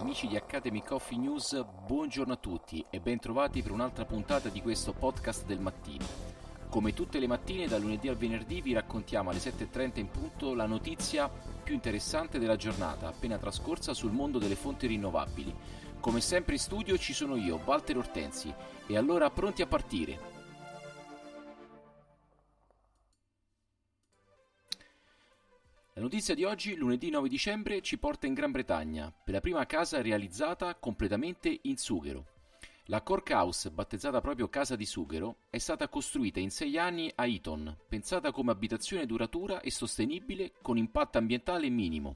Amici di Academy Coffee News, buongiorno a tutti e bentrovati per un'altra puntata di questo podcast del mattino. Come tutte le mattine, da lunedì al venerdì vi raccontiamo alle 7.30 in punto la notizia più interessante della giornata appena trascorsa sul mondo delle fonti rinnovabili. Come sempre in studio ci sono io, Walter Ortenzi, e allora pronti a partire! La notizia di oggi, lunedì 9 dicembre, ci porta in Gran Bretagna, per la prima casa realizzata completamente in sughero. La Cork House, battezzata proprio Casa di Sughero, è stata costruita in 6 anni a Eton, pensata come abitazione duratura e sostenibile con impatto ambientale minimo.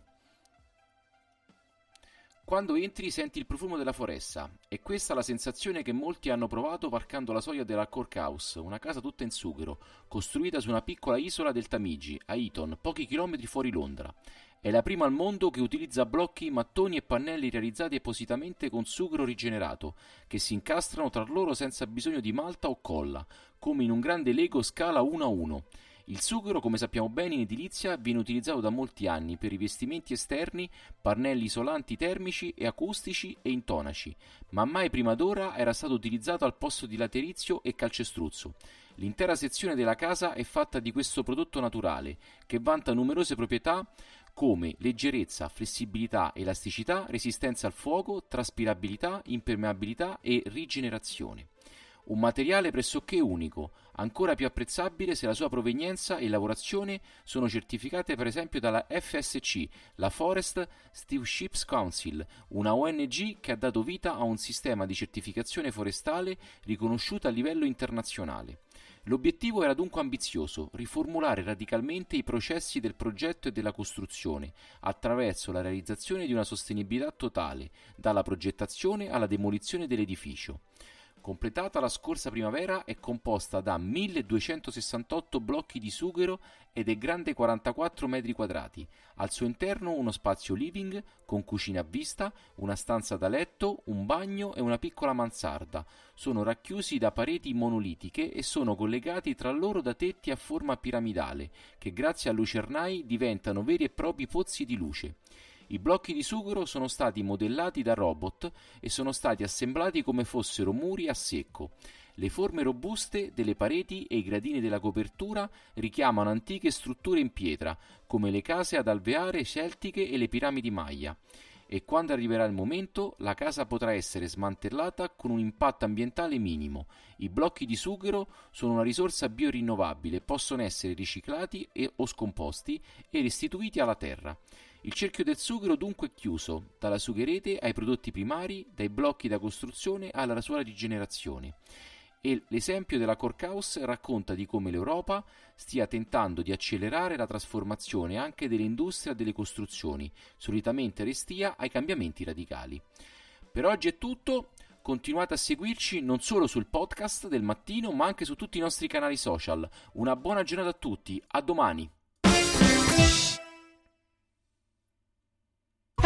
Quando entri senti il profumo della foresta, e questa è la sensazione che molti hanno provato varcando la soglia della Cork House, una casa tutta in sughero, costruita su una piccola isola del Tamigi, a Eton, pochi chilometri fuori Londra. È la prima al mondo che utilizza blocchi, mattoni e pannelli realizzati appositamente con sughero rigenerato, che si incastrano tra loro senza bisogno di malta o colla, come in un grande Lego scala 1:1. Il sughero, come sappiamo bene, in edilizia viene utilizzato da molti anni per rivestimenti esterni, pannelli isolanti termici e acustici e intonaci, ma mai prima d'ora era stato utilizzato al posto di laterizio e calcestruzzo. L'intera sezione della casa è fatta di questo prodotto naturale, che vanta numerose proprietà come leggerezza, flessibilità, elasticità, resistenza al fuoco, traspirabilità, impermeabilità e rigenerazione. Un materiale pressoché unico, ancora più apprezzabile se la sua provenienza e lavorazione sono certificate per esempio dalla FSC, la Forest Stewardship Council, una ONG che ha dato vita a un sistema di certificazione forestale riconosciuto a livello internazionale. L'obiettivo era dunque ambizioso, riformulare radicalmente i processi del progetto e della costruzione, attraverso la realizzazione di una sostenibilità totale, dalla progettazione alla demolizione dell'edificio. Completata la scorsa primavera, è composta da 1268 blocchi di sughero ed è grande 44 metri quadrati. Al suo interno uno spazio living con cucina a vista, una stanza da letto, un bagno e una piccola mansarda. Sono racchiusi da pareti monolitiche e sono collegati tra loro da tetti a forma piramidale, che grazie a lucernai diventano veri e propri pozzi di luce. I blocchi di sughero sono stati modellati da robot e sono stati assemblati come fossero muri a secco. Le forme robuste delle pareti e i gradini della copertura richiamano antiche strutture in pietra, come le case ad alveare celtiche e le piramidi Maya. E quando arriverà il momento, la casa potrà essere smantellata con un impatto ambientale minimo. I blocchi di sughero sono una risorsa biorinnovabile, possono essere riciclati o scomposti e restituiti alla terra. Il cerchio del sughero dunque è chiuso, dalla sugherete ai prodotti primari, dai blocchi da costruzione alla sua rigenerazione. E l'esempio della Cork House racconta di come l'Europa stia tentando di accelerare la trasformazione anche dell'industria delle costruzioni, solitamente restia ai cambiamenti radicali. Per oggi è tutto, continuate a seguirci non solo sul podcast del mattino ma anche su tutti i nostri canali social. Una buona giornata a tutti, a domani!